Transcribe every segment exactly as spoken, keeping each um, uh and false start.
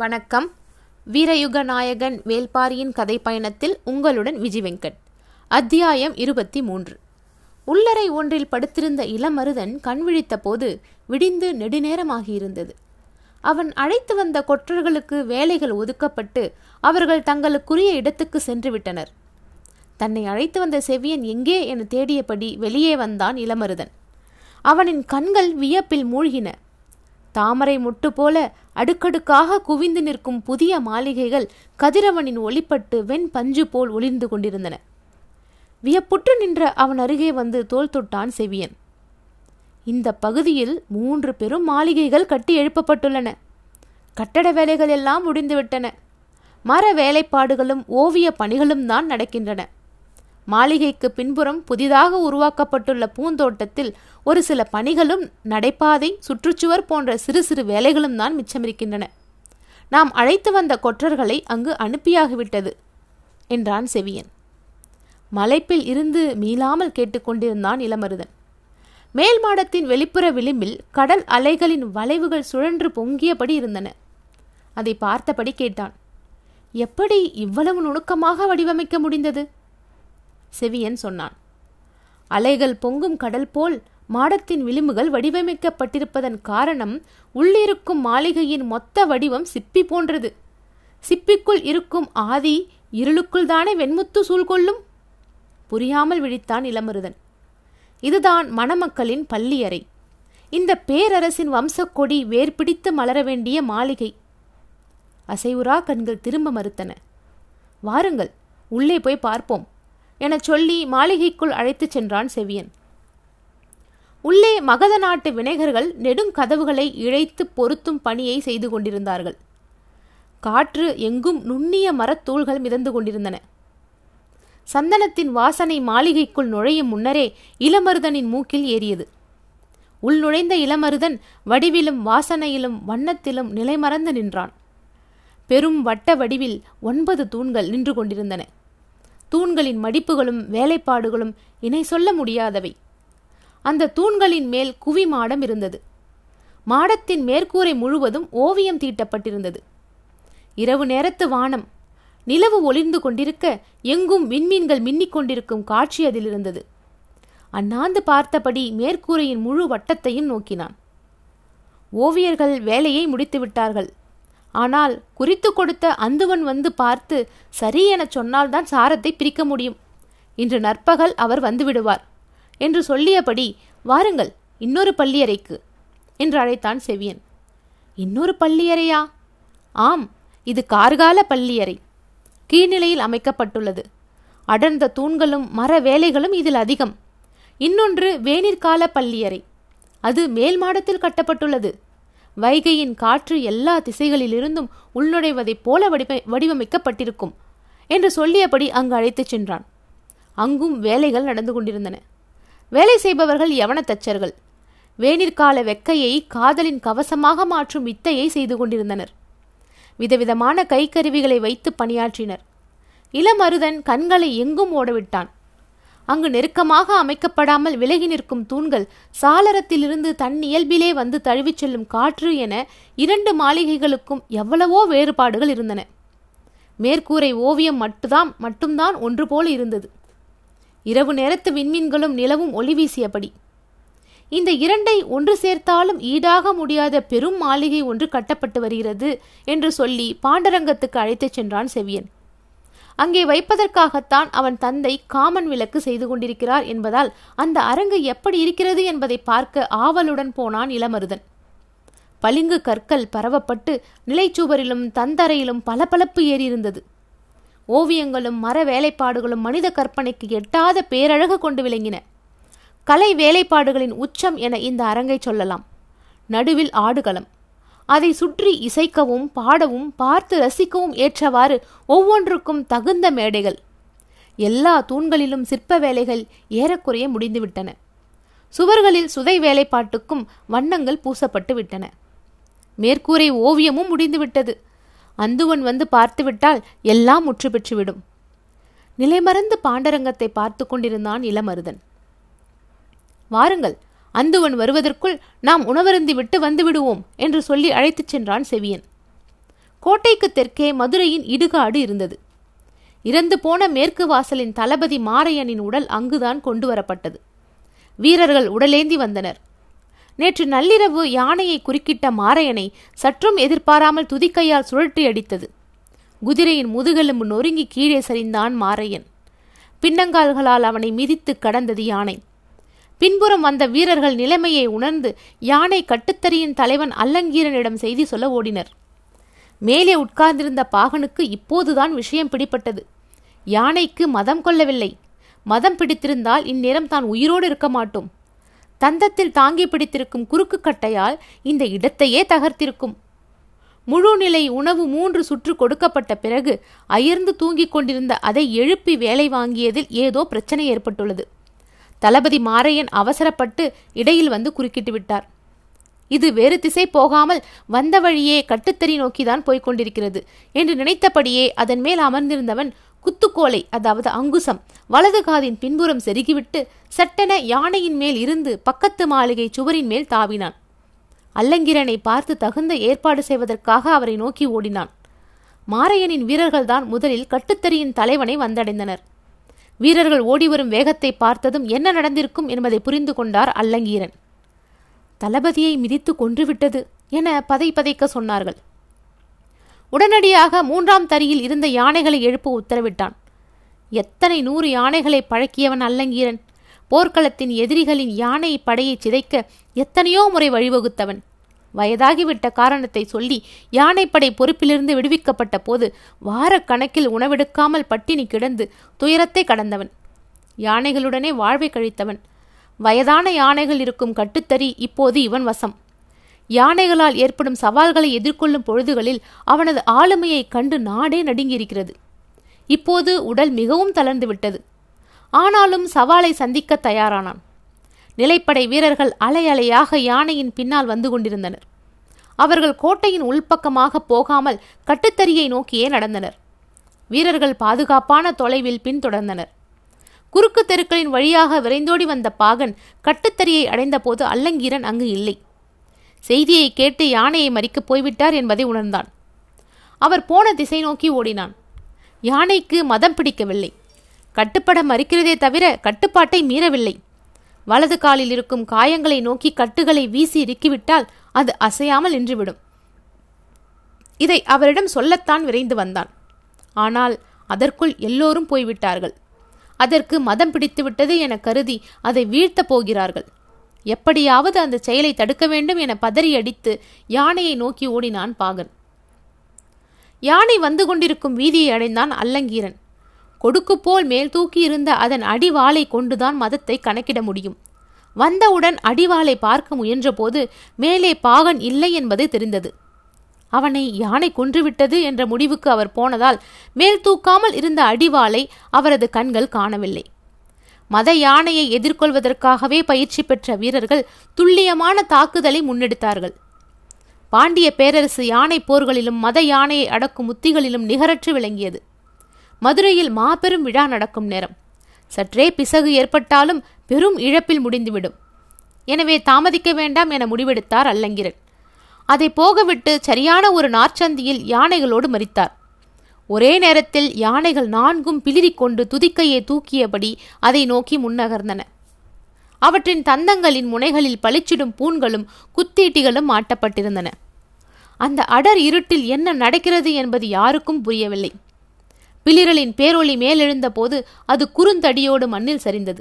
வணக்கம். வீரயுகநாயகன் வேள்பாரியின் கதை பயணத்தில் உங்களுடன் விஜய் வெங்கட். அத்தியாயம் இருபத்தி மூன்று. உள்ளறை ஒன்றில் படுத்திருந்த இளமருதன் கண்விழித்த போது விடிந்து நெடுநேரமாகியிருந்தது. அவன் அழைத்து வந்த கொற்றர்களுக்கு வேலைகள் ஒதுக்கப்பட்டு அவர்கள் தங்களுக்குரிய இடத்துக்கு சென்று விட்டனர். தன்னை அழைத்து வந்த செவ்வியன் எங்கே என தேடியபடி வெளியே வந்தான் இளமருதன். அவனின் கண்கள் வியப்பில் மூழ்கின. தாமரை முட்டு போல அடுக்கடுக்காக குவிந்து நிற்கும் புதிய மாளிகைகள் கதிரவனின் ஒளிப்பட்டு வெண் பஞ்சு போல் ஒளிர்ந்து கொண்டிருந்தன. வியப்புற்று நின்ற அவன் அருகே வந்து தோள் தொட்டான் செவ்வியன். இந்த பகுதியில் மூன்று பெரும் மாளிகைகள் கட்டி எழுப்பப்பட்டுள்ளன. கட்டட வேலைகள் எல்லாம் முடிந்துவிட்டன. மர வேலைப்பாடுகளும் ஓவிய பணிகளும் தான் நடக்கின்றன. மாளிகைக்கு பின்புறம் புதிதாக உருவாக்கப்பட்டுள்ள பூந்தோட்டத்தில் ஒரு சில பணிகளும் நடைபாதை, சுற்றுச்சுவர் போன்ற சிறு சிறு வேலைகளும் தான் மிச்சமிருக்கின்றன. நாம் அழைத்து வந்த கொற்றர்களை அங்கு அனுப்பியாகிவிட்டது என்றான் செவியன். மலைப்பில் இருந்து மீளாமல் கேட்டுக்கொண்டிருந்தான் இளமருதன். மேல் மாடத்தின் வெளிப்புற விளிம்பில் கடல் அலைகளின் வளைவுகள் சுழன்று பொங்கியபடி இருந்தன. அதை பார்த்தபடி கேட்டான், எப்படி இவ்வளவு நுணுக்கமாக வடிவமைக்க முடிந்தது? செவியன் சொன்னான், அலைகள் பொங்கும் கடல் போல் மாடத்தின் விளிம்புகள் வடிவமைக்கப்பட்டிருப்பதன் காரணம் உள்ளிருக்கும் மாளிகையின் மொத்த வடிவம் சிப்பி போன்றது. சிப்பிக்குள் இருக்கும் ஆதி இருளுக்குள் தானே வெண்முத்து சூழ்கொள்ளும். புரியாமல் விழித்தான் இளமருதன். இதுதான் மணமக்களின் பள்ளியறை. இந்த பேரரசின் வம்சக்கொடி வேர்பிடித்து மலர வேண்டிய மாளிகை. அசைவுரா கண்கள் திரும்ப மறுத்தன. வாருங்கள், உள்ளே போய் பார்ப்போம் என சொல்லி மாளிகைக்குள் அழைத்து சென்றான் செவியன். உள்ளே மகத நாட்டு வினைகர்கள் நெடுங்கதவுகளை இழைத்து பொருத்தும் பணியை செய்து கொண்டிருந்தார்கள். காற்று எங்கும் நுண்ணிய மரத்தூள்கள் மிதந்து கொண்டிருந்தன. சந்தனத்தின் வாசனை மாளிகைக்குள் நுழையும் முன்னரே இளமருதனின் மூக்கில் ஏறியது. உள்நுழைந்த இளமருதன் வடிவிலும் வாசனையிலும் வண்ணத்திலும் நிலைமறந்து நின்றான். பெரும் வட்ட வடிவில் ஒன்பது தூண்கள் நின்று கொண்டிருந்தன. தூண்களின் மடிப்புகளும் வேலைப்பாடுகளும் இணை சொல்ல முடியாதவை. அந்த தூண்களின் மேல் குவி மாடம் இருந்தது. மாடத்தின் மேற்கூரை முழுவதும் ஓவியம் தீட்டப்பட்டிருந்தது. இரவு நேரத்து வானம். நிலவு ஒளிர்ந்து கொண்டிருக்க எங்கும் விண்மீன்கள் மின்னிக் கொண்டிருக்கும் காட்சி அதில் இருந்தது. அண்ணாந்து பார்த்தபடி மேற்கூரையின் முழு வட்டத்தையும் நோக்கினான். ஓவியர்கள் வேலையை முடித்துவிட்டார்கள். ஆனால் குறித்து கொடுத்த அந்துவன் வந்து பார்த்து சரி என சொன்னால்தான் சாரத்தை பிரிக்க முடியும். இன்று நற்பகல் அவர் வந்துவிடுவார் என்று சொல்லியபடி, வாருங்கள் இன்னொரு பள்ளியறைக்கு என்று அழைத்தான் செவியன். இன்னொரு பள்ளியறையா? ஆம், இது கார்கால பள்ளியறை. கீழ்நிலையில் அமைக்கப்பட்டுள்ளது. அடர்ந்த தூண்களும் மர வேலைகளும் இதில் அதிகம். இன்னொன்று வேனிற்கால பள்ளியறை. அது மேல் மாடத்தில் கட்டப்பட்டுள்ளது. வைகையின் காற்று எல்லா திசைகளிலிருந்தும் உள்நுழைவதைப் போல வடிவமைக்கப்பட்டிருக்கும் என்று சொல்லியபடி அங்கு அழைத்துச் சென்றான். அங்கும் வேலைகள் நடந்து கொண்டிருந்தன. வேலை செய்பவர்கள் யவனத்தச்சர்கள். வேனிற்கால வெக்கையை காதலின் கவசமாக மாற்றும் வித்தையை செய்து கொண்டிருந்தனர். விதவிதமான கைக்கருவிகளை வைத்து பணியாற்றினர். இளமருதன் கண்களை எங்கும் ஓடவிட்டான். அங்கு நெருக்கமாக அமைக்கப்படாமல் விலகி நிற்கும் தூண்கள், சாளரத்திலிருந்து தன் இயல்பிலே வந்து தழுவிச் செல்லும் காற்று என இரண்டு மாளிகைகளுக்கும் எவ்வளவோ வேறுபாடுகள் இருந்தன. மேற்கூரை ஓவியம் மட்டும்தான் மட்டும்தான் ஒன்று போல இருந்தது. இரவு நேரத்து விண்மீன்களும் நிலவும் ஒளி வீசியபடி இந்த இரண்டை ஒன்று சேர்த்தாலும் ஈடாக முடியாத பெரும் மாளிகை ஒன்று கட்டப்பட்டு வருகிறது என்று சொல்லி பாண்டரங்கத்துக்கு அழைத்துச் சென்றான் செவியன். அங்கே வைப்பதற்காகத்தான் அவன் தந்தை காமன் விளக்கு செய்து கொண்டிருக்கிறார் என்பதால் அந்த அரங்கு எப்படி இருக்கிறது என்பதை பார்க்க ஆவலுடன் போனான் இளமருதன். பளிங்கு கற்கள் பரவப்பட்டு நிலைச்சுவரிலும் தந்தரையிலும் பளபளப்பு ஏறியிருந்தது. ஓவியங்களும் மர வேலைப்பாடுகளும் மனித கற்பனைக்கு எட்டாத பேரழகு கொண்டு விளங்கின. கலை வேலைப்பாடுகளின் உச்சம் என இந்த அரங்கை சொல்லலாம். நடுவில் ஆடுகளம். அதை சுற்றி இசைக்கவும் பாடவும் பார்த்து ரசிக்கவும் ஏற்றவாறு ஒவ்வொன்றுக்கும் தகுந்த மேடைகள். எல்லா தூண்களிலும் சிற்ப வேலைகள் ஏறக்குறைய முடிந்துவிட்டன. சுவர்களில் சுதை வேலைப்பாட்டுக்கும் வண்ணங்கள் பூசப்பட்டு விட்டன. மேற்கூரை ஓவியமும் முடிந்துவிட்டது. அந்துவன் வந்து பார்த்துவிட்டால் எல்லாம் முற்று பெற்றுவிடும். நிலைமறந்து பாண்டரங்கத்தை பார்த்து கொண்டிருந்தான் இளமருதன். வாருங்கள், அந்துவன் வருவதற்குள் நாம் உணவருந்தி விட்டு வந்துவிடுவோம் என்று சொல்லி அழைத்துச் சென்றான் செவியன். கோட்டைக்கு தெற்கே மதுரையின் இடுகாடு இருந்தது. இறந்து போன மேற்கு வாசலின் தளபதி மாரையனின் உடல் அங்குதான் கொண்டு வரப்பட்டது. வீரர்கள் உடலேந்தி வந்தனர். நேற்று நள்ளிரவு யானையை குறுக்கிட்ட மாரையனை சற்றும் எதிர்பாராமல் துதிக்கையால் சுழற்றி அடித்தது. குதிரையின் முதுகெலும்பு நொறுங்கி கீழே சரிந்தான் மாரையன். பின்னங்கால்களால் அவனை மிதித்து கடந்தது யானை. பின்புறம் வந்த வீரர்கள் நிலைமையை உணர்ந்து யானை கட்டுத்தறியின் தலைவன் அல்லங்கீரனிடம் செய்தி சொல்ல ஓடினர். மேலே உட்கார்ந்திருந்த பாகனுக்கு இப்போதுதான் விஷயம் பிடிப்பட்டது. யானைக்கு மதம் கொள்ளவில்லை. மதம் பிடித்திருந்தால் இந்நேரம் தான் உயிரோடு இருக்க மாட்டோம். தந்தத்தில் தாங்கி பிடித்திருக்கும் குறுக்கு கட்டையால் இந்த இடத்தையே தகர்த்திருக்கும். முழு நிலை உணவு மூன்று சுற்று கொடுக்கப்பட்ட பிறகு அயர்ந்து தூங்கிக் கொண்டிருந்த அதை எழுப்பி வேலை வாங்கியதில் ஏதோ பிரச்சனை ஏற்பட்டுள்ளது. தளபதி மாரையன் அவசரப்பட்டு இடையில் வந்து குறுக்கிட்டு விட்டார். இது வேறு திசை போகாமல் வந்த வழியே கட்டுத்தறி நோக்கிதான் போய்கொண்டிருக்கிறது என்று நினைத்தபடியே அதன் மேல் அமர்ந்திருந்தவன் குத்துக்கோலை, அதாவது அங்குசம், வலது காதின் பின்புறம் செருகிவிட்டு சட்டென யானையின் மேல் இருந்து பக்கத்து மாளிகை சுவரின் மேல் தாவினான். அல்லங்கீரனை பார்த்து தகுந்த ஏற்பாடு செய்வதற்காக அவரை நோக்கி ஓடினான். மாரையனின் வீரர்கள்தான் முதலில் கட்டுத்தறியின் தலைவனை வந்தடைந்தனர். வீரர்கள் ஓடிவரும் வேகத்தை பார்த்ததும் என்ன நடந்திருக்கும் என்பதை புரிந்து கொண்டார் அல்லங்கீரன். தளபதியை மிதித்து கொன்றுவிட்டது என பதை பதைக்க சொன்னார்கள். உடனடியாக மூன்றாம் தரியில் இருந்த யானைகளை எழுப்ப உத்தரவிட்டான். எத்தனை நூறு யானைகளை பழக்கியவன் அல்லங்கீரன்! போர்க்களத்தின் எதிரிகளின் யானை படையை சிதைக்க எத்தனையோ முறை வழிவகுத்தவன். வயதாகிவிட்ட காரணத்தை சொல்லி யானைப்படை பொறுப்பிலிருந்து விடுவிக்கப்பட்ட போது வாரக்கணக்கில் உணவெடுக்காமல் பட்டினி கிடந்து துயரத்தை கடந்தவன். யானைகளுடனே வாழ்வை கழித்தவன். வயதான யானைகள் இருக்கும் கட்டுத்தறி இப்போது இவன் வசம். யானைகளால் ஏற்படும் சவால்களை எதிர்கொள்ளும் பொழுதுகளில் அவனது ஆளுமையை கண்டு நாடே நடுங்கியிருக்கிறது. இப்போது உடல் மிகவும் தளர்ந்து விட்டது. ஆனாலும் சவாலை சந்திக்க தயாரானான். நிலைப்படை வீரர்கள் அலை அலையாக யானையின் பின்னால் வந்து கொண்டிருந்தனர். அவர்கள் கோட்டையின் உள்பக்கமாக போகாமல் கட்டுத்தறியை நோக்கியே நடந்தனர். வீரர்கள் பாதுகாப்பான தொலைவில் பின்தொடர்ந்தனர். குறுக்கு தெருக்களின் வழியாக விரைந்தோடி வந்த பாகன் கட்டுத்தறியை அடைந்த போது அல்லங்கீரன் அங்கு இல்லை. செய்தியை கேட்டு யானையை மறிக்கப் போய்விட்டார் என்பதை உணர்ந்தான். அவர் போன திசை நோக்கி ஓடினான். யானைக்கு மதம் பிடிக்கவில்லை. கட்டுப்பட மறுக்கிறதே தவிர கட்டுப்பாட்டை மீறவில்லை. வலது காலில் இருக்கும் காயங்களை நோக்கி கட்டுகளை வீசி இறுக்கிவிட்டால் அது அசையாமல் நின்றுவிடும். இதை அவரிடம் சொல்லத்தான் விரைந்து வந்தான். ஆனால் அதற்குள் எல்லோரும் போய்விட்டார்கள். அதற்கு மதம் பிடித்துவிட்டது என கருதி அதை வீழ்த்தப் போகிறார்கள். எப்படியாவது அந்த செயலை தடுக்க வேண்டும் என பதறியடித்து யானையை நோக்கி ஓடினான் பாகன். யானை வந்து கொண்டிருக்கும் வீதியை அடைந்தான் அல்லங்கீரன். கொடுக்குப்போல் மேல் தூக்கியிருந்த அதன் அடிவாளை கொண்டுதான் மதத்தை கணக்கிட முடியும். வந்தவுடன் அடிவாளை பார்க்க முயன்றபோது மேலே பாகன் இல்லை என்பது தெரிந்தது. அவனை யானை கொன்றுவிட்டது என்ற முடிவுக்கு அவர் போனதால் மேல் தூக்காமல் இருந்த அடிவாளை அவரது கண்கள் காணவில்லை. மத யானையை எதிர்கொள்வதற்காகவே பயிற்சி பெற்ற வீரர்கள் துல்லியமான தாக்குதலை முன்னெடுத்தார்கள். பாண்டிய பேரரசு யானை போர்களிலும் மத யானையை அடக்கும் உத்திகளிலும் நிகரற்று விளங்கியது. மதுரையில் மாபெரும் விழா நடக்கும் நேரம். சற்றே பிசகு ஏற்பட்டாலும் பெரும் இழப்பில் முடிந்துவிடும். எனவே தாமதிக்க வேண்டாம் என முடிவெடுத்தார் அல்லங்கீரன். அதை போகவிட்டு சரியான ஒரு நாற்சந்தியில் யானைகளோடு மறித்தார். ஒரே நேரத்தில் யானைகள் நான்கும் பிளிரிக்கொண்டு துதிக்கையை தூக்கியபடி அதை நோக்கி முன்னகர்ந்தன. அவற்றின் தந்தங்களின் முனைகளில் பளிச்சிடும் பூண்களும் குத்தீட்டிகளும் மாட்டப்பட்டிருந்தன. அந்த அடர் இருட்டில் என்ன நடக்கிறது என்பது யாருக்கும் புரியவில்லை. பிளிரலின் பேரொளி மேலெழுந்த போது அது குறுந்தடியோடு மண்ணில் சரிந்தது.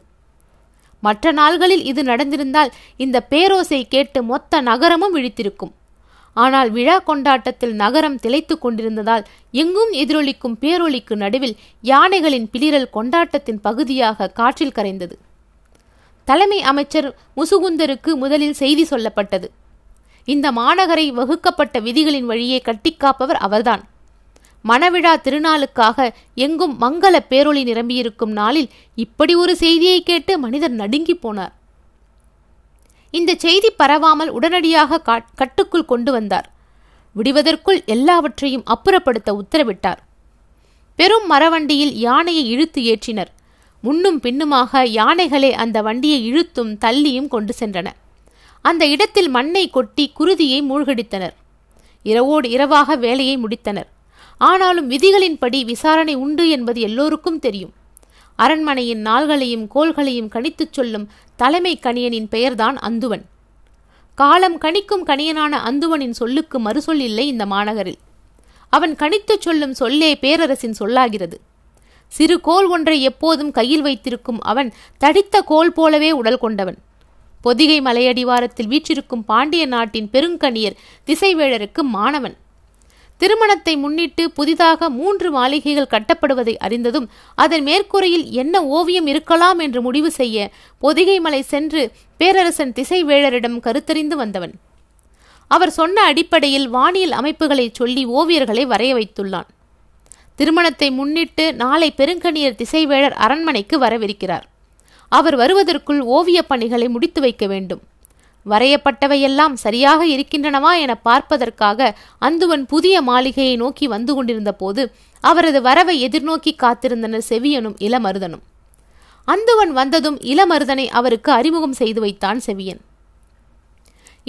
மற்ற நாள்களில் இது நடந்திருந்தால் இந்த பேரோசை கேட்டு மொத்த நகரமும் விழித்திருக்கும். ஆனால் விழா கொண்டாட்டத்தில் நகரம் திளைத்து கொண்டிருந்ததால் எங்கும் எதிரொலிக்கும் பேரொலிக்கு நடுவில் யானைகளின் பிளிரல் கொண்டாட்டத்தின் பகுதியாக காற்றில் கரைந்தது. தலைமை அமைச்சர் முசுகுந்தருக்கு முதலில் செய்தி சொல்லப்பட்டது. இந்த மாநகரை வகுக்கப்பட்ட விதிகளின் வழியே கட்டிக்காப்பவர் அவர்தான். மணவிழா திருநாளுக்காக எங்கும் மங்கள பேரொளி நிரம்பியிருக்கும் நாளில் இப்படி ஒரு செய்தியை கேட்டு மனிதர் நடுங்கி போனார். இந்த செய்தி பரவாமல் உடனடியாக கட்டுக்குள் கொண்டு வந்தார். விடுவதற்குள் எல்லாவற்றையும் அப்புறப்படுத்த உத்தரவிட்டார். பெரும் மரவண்டியில் யானையை இழுத்து ஏற்றினர். முன்னும் பின்னுமாக யானைகளே அந்த வண்டியை இழுத்தும் தள்ளியும் கொண்டு சென்றன. அந்த இடத்தில் மண்ணை கொட்டி குருதியை மூழ்கடித்தனர். இரவோடு இரவாக வேலையை முடித்தனர். ஆனாலும் விதிகளின்படி விசாரணை உண்டு என்பது எல்லோருக்கும் தெரியும். அரண்மனையின் நாள்களையும் கோள்களையும் கணித்துச் சொல்லும் தலைமை கணியனின் பெயர்தான் அந்துவன். காலம் கணிக்கும் கணியனான அந்துவனின் சொல்லுக்கு மறுசொல் இல்லை இந்த மாநகரில். அவன் கணித்துச் சொல்லும் சொல்லே பேரரசின் சொல்லாகிறது. சிறு கோல் ஒன்றை எப்போதும் கையில் வைத்திருக்கும் அவன் தடித்த கோல் போலவே உடல் கொண்டவன். பொதிகை மலையடிவாரத்தில் வீற்றிருக்கும் பாண்டிய நாட்டின் பெருங்கணியர் திசைவேழருக்கு மாணவன். திருமணத்தை முன்னிட்டு புதிதாக மூன்று மாளிகைகள் கட்டப்படுவதை அறிந்ததும் அதன் மேற்கூரையில் என்ன ஓவியம் இருக்கலாம் என்று முடிவு செய்ய பொதிகை மலை சென்று பேரரசன் திசைவேழரிடம் கருத்தறிந்து வந்தவன். அவர் சொன்ன அடிப்படையில் வானியல் அமைப்புகளை சொல்லி ஓவியர்களை வரைய வைத்துள்ளான். திருமணத்தை முன்னிட்டு நாளை பெருங்கணியர் திசைவேழர் அரண்மனைக்கு வரவிருக்கிறார். அவர் வருவதற்குள் ஓவிய பணிகளை முடித்து வைக்க வேண்டும். வரையப்பட்டவையெல்லாம் சரியாக இருக்கின்றனவா என பார்ப்பதற்காக அந்துவன் புதிய மாளிகையை நோக்கி வந்து கொண்டிருந்த போது அவரது வரவை எதிர்நோக்கி காத்திருந்தனர் செவ்வியனும் இளமருதனும். அந்துவன் வந்ததும் இளமருதனை அவருக்கு அறிமுகம் செய்து வைத்தான் செவ்வியன்.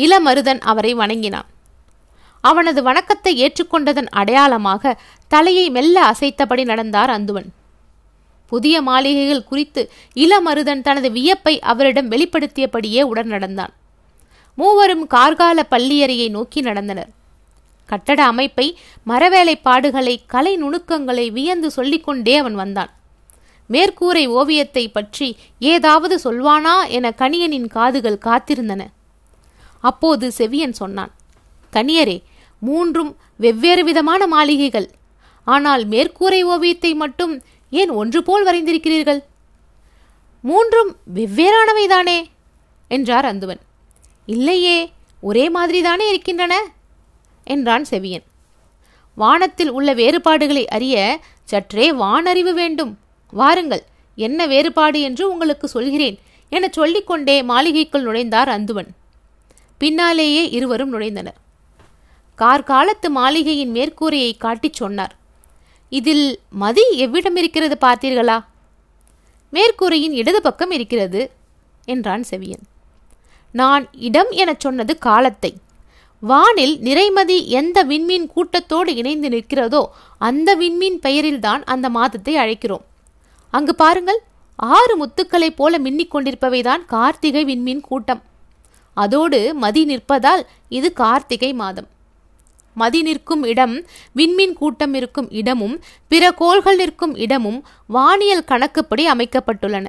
இளமருதன் அவரை வணங்கினான். அவனது வணக்கத்தை ஏற்றுக்கொண்டதன் அடையாளமாக தலையை மெல்ல அசைத்தபடி நடந்தார் அந்துவன். புதிய மாளிகைகள் குறித்து இளமருதன் தனது வியப்பை அவரிடம் வெளிப்படுத்தியபடியே உடன் நடந்தான். மூவரும் கார்கால பள்ளியறையை நோக்கி நடந்தனர். கட்டட அமைப்பை, மரவேலைப்பாடுகளை, கலை நுணுக்கங்களை வியந்து சொல்லிக்கொண்டே அவன் வந்தான். மேற்கூரை ஓவியத்தை பற்றி ஏதாவது சொல்வானா என கணியனின் காதுகள் காத்திருந்தன. அப்போது செவ்வியன் சொன்னான், "கணியரே, மூன்றும் வெவ்வேறு விதமான மாளிகைகள். ஆனால் மேற்கூரை ஓவியத்தை மட்டும் ஏன் ஒன்று போல் வரைந்திருக்கிறீர்கள்? மூன்றும் வெவ்வேறானவைதானே?" என்றார் அந்துவன். "இல்லையே, ஒரே மாதிரிதானே இருக்கின்றன" என்றான் செவ்வியன். "வானத்தில் உள்ள வேறுபாடுகளை அறிய சற்றே வானறிவு வேண்டும். வாருங்கள், என்ன வேறுபாடு என்று உங்களுக்கு சொல்கிறேன்" என சொல்லிக்கொண்டே மாளிகைக்குள் நுழைந்தார் அந்துவன். பின்னாலேயே இருவரும் நுழைந்தனர். கார்காலத்து மாளிகையின் மேற்கூரையை காட்டிச் சொன்னார், "இதில் மதி எவ்விடம் இருக்கிறது பார்த்தீர்களா?" "மேற்கூரையின் இடது பக்கம் இருக்கிறது" என்றான் செவ்வியன். "நான் இடம் எனச் சொன்னது காலத்தை. வானில் நிறைமதி எந்த விண்மீன் கூட்டத்தோடு இணைந்து நிற்கிறதோ அந்த விண்மீன் பெயரில்தான் அந்த மாதத்தை அழைக்கிறோம். அங்கு பாருங்கள், ஆறு முத்துக்களைப் போல மின்னிக் கொண்டிருப்பவைதான் கார்த்திகை விண்மீன் கூட்டம். அதோடு மதி நிற்பதால் இது கார்த்திகை மாதம். மதி நிற்கும் இடம், விண்மீன் கூட்டம் இருக்கும் இடமும் பிற கோள்கள் நிற்கும் இடமும் வானியல் கணக்குப்படி அமைக்கப்பட்டுள்ளன.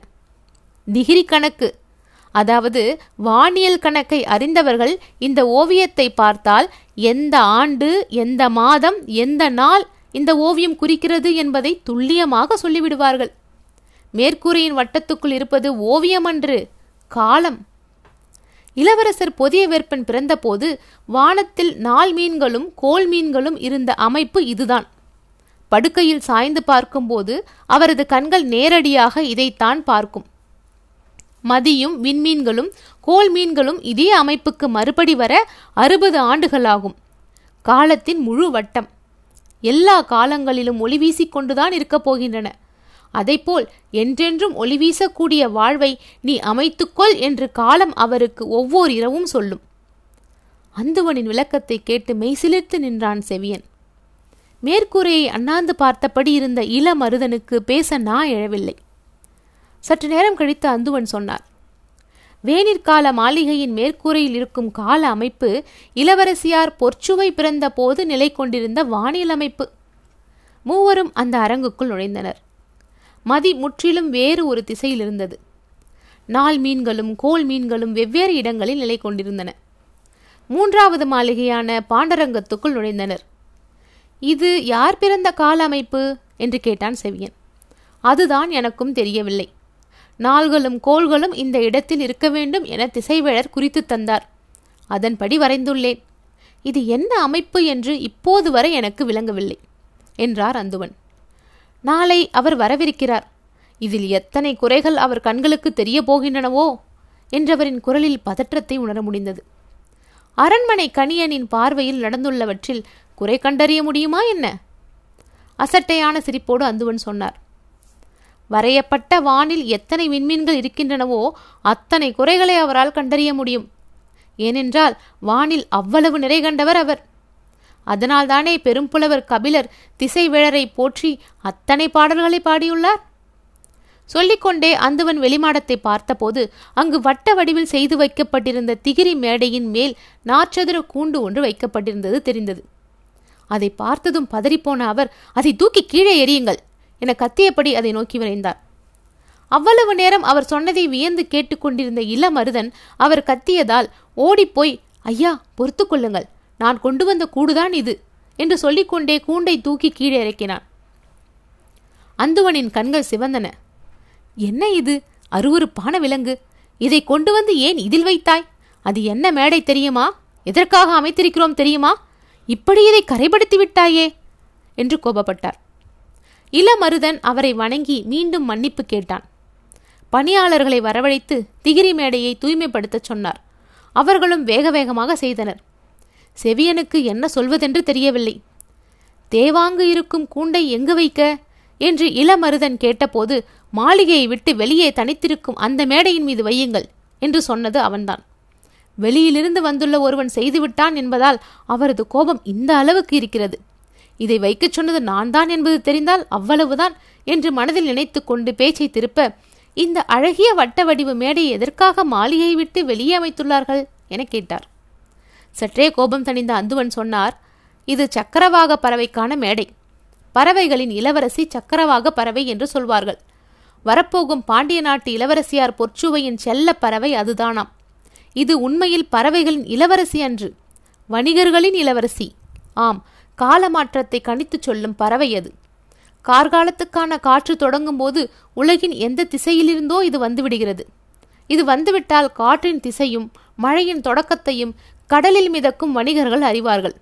டிகிரி கணக்கு, அதாவது வானியல் கணக்கை அறிந்தவர்கள் இந்த ஓவியத்தை பார்த்தால் எந்த ஆண்டு, எந்த மாதம், எந்த நாள் இந்த ஓவியம் குறிக்கிறது என்பதை துல்லியமாக சொல்லிவிடுவார்கள். மேற்கூரையின் வட்டத்துக்குள் இருப்பது ஓவியமன்று, காலம்." இளவரசர் பொதிய வேற்பன் பிறந்தபோது வானத்தில் நாள் மீன்களும் கோல் மீன்களும் இருந்த அமைப்பு இதுதான். படுக்கையில் சாய்ந்து பார்க்கும்போது அவரது கண்கள் நேரடியாக இதைத்தான் பார்க்கும். மதியும் விண்மீன்களும் கோல் மீன்களும் இதே அமைப்புக்கு மறுபடி வர அறுபது ஆண்டுகளாகும். காலத்தின் முழு வட்டம். எல்லா காலங்களிலும் ஒளி வீசிக்கொண்டுதான் இருக்கப் போகின்றன. அதைப்போல் என்றென்றும் ஒளி வீசக்கூடிய வாழ்வை நீ அமைத்துக்கொள் என்று காலம் அவருக்கு ஒவ்வொரு இரவும் சொல்லும். அந்துவனின் விளக்கத்தை கேட்டு மெய்சிலிர்த்து நின்றான் செவியன். மேற்கூரையை அண்ணாந்து பார்த்தபடி இருந்த இளமருதனுக்கு பேச நா எழவில்லை. சற்று நேரம் கழித்து அந்துவன் சொன்னார், "வேனிற்கால மாளிகையின் மேற்கூரையில் இருக்கும் கால அமைப்பு இளவரசியார் பொற்சுவை பிறந்த போது நிலை கொண்டிருந்த வானியல் அமைப்பு." மூவரும் அந்த அரங்குக்குள் நுழைந்தனர். மதி முற்றிலும் வேறு ஒரு திசையில் இருந்தது. நாள் மீன்களும் கோல் மீன்களும் வெவ்வேறு இடங்களில் நிலை கொண்டிருந்தன. மூன்றாவது மாளிகையான பாண்டரங்கத்துக்குள் நுழைந்தனர். "இது யார் பிறந்த கால அமைப்பு?" என்று கேட்டான் செவியன். "அதுதான் எனக்கும் தெரியவில்லை. நாள்களும் கோள்களும் இந்த இடத்தில் இருக்க வேண்டும் என திசைவேழர் குறித்து தந்தார். அதன்படி வரைந்துள்ளேன். இது என்ன அமைப்பு என்று இப்போது வரை எனக்கு விளங்கவில்லை" என்றார் அந்துவன். "நாளை அவர் வரவிருக்கிறார். இதில் எத்தனை குறைகள் அவர் கண்களுக்கு தெரிய போகின்றனவோ" என்றவரின் குரலில் பதற்றத்தை உணர முடிந்தது. அரண்மனை கணியனின் பார்வையில் நடந்துள்ளவற்றில் குறை கண்டறிய முடியுமா என்ன? அசட்டையான சிரிப்போடு அந்துவன் சொன்னார், "வரையப்பட்ட வானில் எத்தனை விண்மீன்கள் இருக்கின்றனவோ அத்தனை குறைகளை அவரால் கண்டறிய முடியும். ஏனென்றால் வானில் அவ்வளவு நிறை கண்டவர் அவர். அதனால்தானே பெரும்புலவர் கபிலர் திசைவேழரை போற்றி அத்தனை பாடல்களை பாடியுள்ளார். சொல்லிக்கொண்டே அந்துவன் வெளிமாடத்தை பார்த்தபோது அங்கு வட்ட வடிவில் செய்து வைக்கப்பட்டிருந்த திகிரி மேடையின் மேல் நாற்சதுர கூண்டு ஒன்று வைக்கப்பட்டிருந்தது தெரிந்தது. அதை பார்த்ததும் பதறிப்போன அவர், அதை தூக்கி கீழே எறியுங்கள் என கத்தியபடி அதை நோக்கி விரைந்தார். அவ்வளவு நேரம் அவர் சொன்னதை வியந்து கேட்டுக்கொண்டிருந்த இளமருதன் அவர் கத்தியதால் ஓடிப்போய், ஐயா பொறுத்து கொள்ளுங்கள், நான் கொண்டு வந்த கூடுதான் இது என்று சொல்லிக்கொண்டே கூண்டை தூக்கி கீழே இறக்கினான். அந்துவனின் கண்கள் சிவந்தன. என்ன இது அருவருப்பான விலங்கு, இதை கொண்டு வந்து ஏன் இதில் வைத்தாய்? அது என்ன மேடை தெரியுமா? எதற்காக அமைத்திருக்கிறோம் தெரியுமா? இப்படி இதை கரைபடுத்தி விட்டாயே என்று கோபப்பட்டார். இளமருதன் அவரை வணங்கி மீண்டும் மன்னிப்பு கேட்டான். பணியாளர்களை வரவழைத்து திகிரி மேடையை தூய்மைப்படுத்த சொன்னார். அவர்களும் வேக வேகமாக செய்தனர். செவியனுக்கு என்ன சொல்வதென்று தெரியவில்லை. தேவாங்கு இருக்கும் கூண்டை எங்கு வைக்க என்று இளமருதன் கேட்டபோது, மாளிகையை விட்டு வெளியே தனித்திருக்கும் அந்த மேடையின் மீது வையுங்கள் என்று சொன்னது அவன்தான். வெளியிலிருந்து வந்துள்ள ஒருவன் செய்துவிட்டான் என்பதால் அவரது கோபம் இந்த அளவுக்கு இருக்கிறது. இதை வைக்க சொன்னது நான் தான் என்பது தெரிந்தால் அவ்வளவுதான் என்று மனதில் நினைத்து கொண்டு பேச்சை திருப்ப, இந்த அழகிய வட்ட வடிவு மேடையை எதற்காக மாளிகையை விட்டு வெளியே அமைத்துள்ளார்கள் என கேட்டார். சற்றே கோபம் தணிந்த அந்துவன் சொன்னார், இது சக்கரவாக பறவைக்கான மேடை. பறவைகளின் இளவரசி சக்கரவாக பறவை என்று சொல்வார்கள். வரப்போகும் பாண்டிய நாட்டு இளவரசியார் பொற்சுவையின் செல்ல பறவை அதுதானாம். இது உண்மையில் பறவைகளின் இளவரசி அன்று, வணிகர்களின் இளவரசி. ஆம், காலமாற்றத்தை கணித்து சொல்லும் பறவை அது. கார்காலத்துக்கான காற்று தொடங்கும் போது உலகின் எந்த திசையிலிருந்தோ இது வந்துவிடுகிறது. இது வந்துவிட்டால் காற்றின் திசையும் மழையின் தொடக்கத்தையும் கடலில் மிதக்கும் வணிகர்கள் அறிவார்கள்.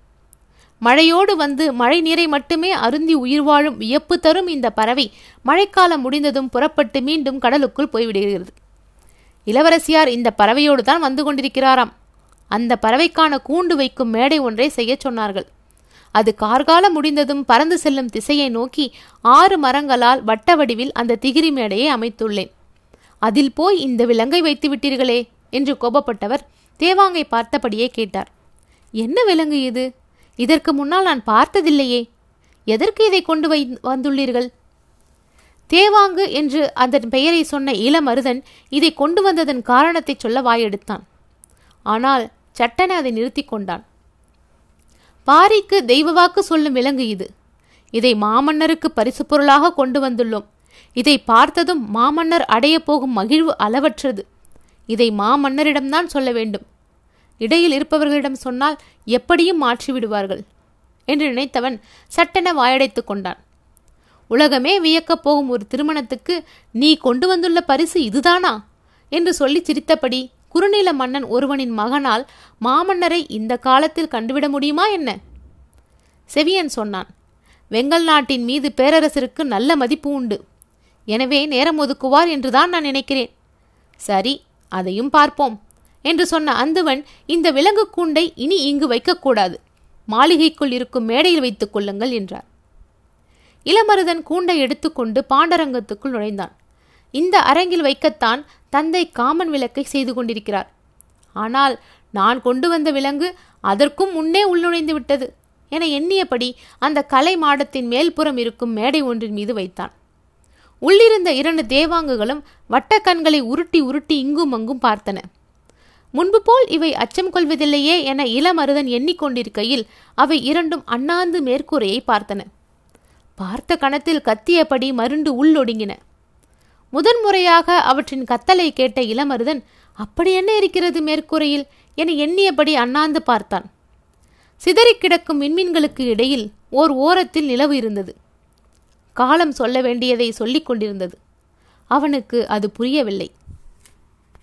மழையோடு வந்து மழை நீரை மட்டுமே அருந்தி உயிர் வாழும் வியப்பு தரும் இந்த பறவை மழைக்காலம் முடிந்ததும் புறப்பட்டு மீண்டும் கடலுக்குள் போய்விடுகிறது. இளவரசியார் இந்த பறவையோடு தான் வந்து கொண்டிருக்கிறாராம். அந்த பறவைக்கான கூண்டு வைக்கும் மேடை ஒன்றை செய்ய சொன்னார்கள். அது கார்காலம் முடிந்ததும் பறந்து செல்லும் திசையை நோக்கி ஆறு மரங்களால் வட்ட வடிவில் அந்த திகிரி மேடையை அமைத்துள்ளேன். அதில் போய் இந்த விலங்கை வைத்து விட்டீர்களே என்று கோபப்பட்டவர் தேவாங்கை பார்த்தபடியே கேட்டார், என்ன விலங்கு இது? இதற்கு முன்னால் நான் பார்த்ததில்லையே. எதற்கு இதை கொண்டு வை வந்துள்ளீர்கள்? தேவாங்கு என்று அதன் பெயரை சொன்ன இளமருதன் இதை கொண்டு வந்ததன் காரணத்தை சொல்ல வாயெடுத்தான். ஆனால் சட்டென அதை நிறுத்தி கொண்டான். பாரிக்கு தெய்வவாக்கு சொல்லும் விலங்கு இது. இதை மாமன்னருக்கு பரிசு பொருளாக கொண்டு வந்துள்ளோம். இதை பார்த்ததும் மாமன்னர் அடைய போகும் மகிழ்வு அளவற்றது. இதை மாமன்னரிடம்தான் சொல்ல வேண்டும். இடையில் இருப்பவர்களிடம் சொன்னால் எப்படியும் மாற்றிவிடுவார்கள் என்று நினைத்தவன் சட்டென வாயடைத்து கொண்டான். உலகமே வியக்கப் போகும் ஒரு திருமணத்துக்கு நீ கொண்டு வந்துள்ள பரிசு இதுதானா என்று சொல்லி சிரித்தபடி குறுநில மன்னன் ஒருவனின் மகனால் மாமன்னரை இந்த காலத்தில் கண்டுவிட முடியுமா என்ன? செவ்வியன் சொன்னான், வேங்கள் நாட்டின் மீது பேரரசருக்கு நல்ல மதிப்பு உண்டு. எனவே நேரம் ஒதுக்குவார் என்றுதான் நான் நினைக்கிறேன். சரி, அதையும் பார்ப்போம் என்று சொன்ன அந்துவன், இந்த விலங்கு கூண்டை இனி இங்கு வைக்கக்கூடாது, மாளிகைக்குள் இருக்கும் மேடையில் வைத்துக் கொள்ளுங்கள் என்றார். இளமருதன் கூண்டை எடுத்துக்கொண்டு பாண்டரங்கத்துக்குள் நுழைந்தான். இந்த அரங்கில் வைக்கத்தான் தந்தை காமன் விளக்கை செய்து கொண்டிருக்கிறார். ஆனால் நான் கொண்டு வந்த விலங்கு அதற்கும் முன்னே உள்நுழைந்து விட்டது என எண்ணியபடி அந்த கலை மாடத்தின் மேல்புறம் இருக்கும் மேடை ஒன்றின் மீது வைத்தான். உள்ளிருந்த இரண்டு தேவாங்குகளும் வட்டக்கண்களை உருட்டி உருட்டி இங்கும் அங்கும் பார்த்தன. முன்பு போல் இவை அச்சம் கொள்வதில்லையே என இளமருதன் எண்ணிக்கொண்டிருக்கையில் அவை இரண்டும் அண்ணாந்து மேற்கூரையை பார்த்தன. பார்த்த கணத்தில் கத்தியபடி மருண்டு உள்ளொடுங்கின. முதன்முறையாக அவற்றின் கத்தலை கேட்ட இளமருதன், அப்படி என்ன இருக்கிறது மேற்கூரையில் என எண்ணியபடி அண்ணாந்து பார்த்தான். சிதறி கிடக்கும் மின்மீன்களுக்கு இடையில் ஓர் ஓரத்தில் நிலவு இருந்தது. காலம் சொல்ல வேண்டியதை சொல்லிக் கொண்டிருந்தது. அவனுக்கு அது புரியவில்லை.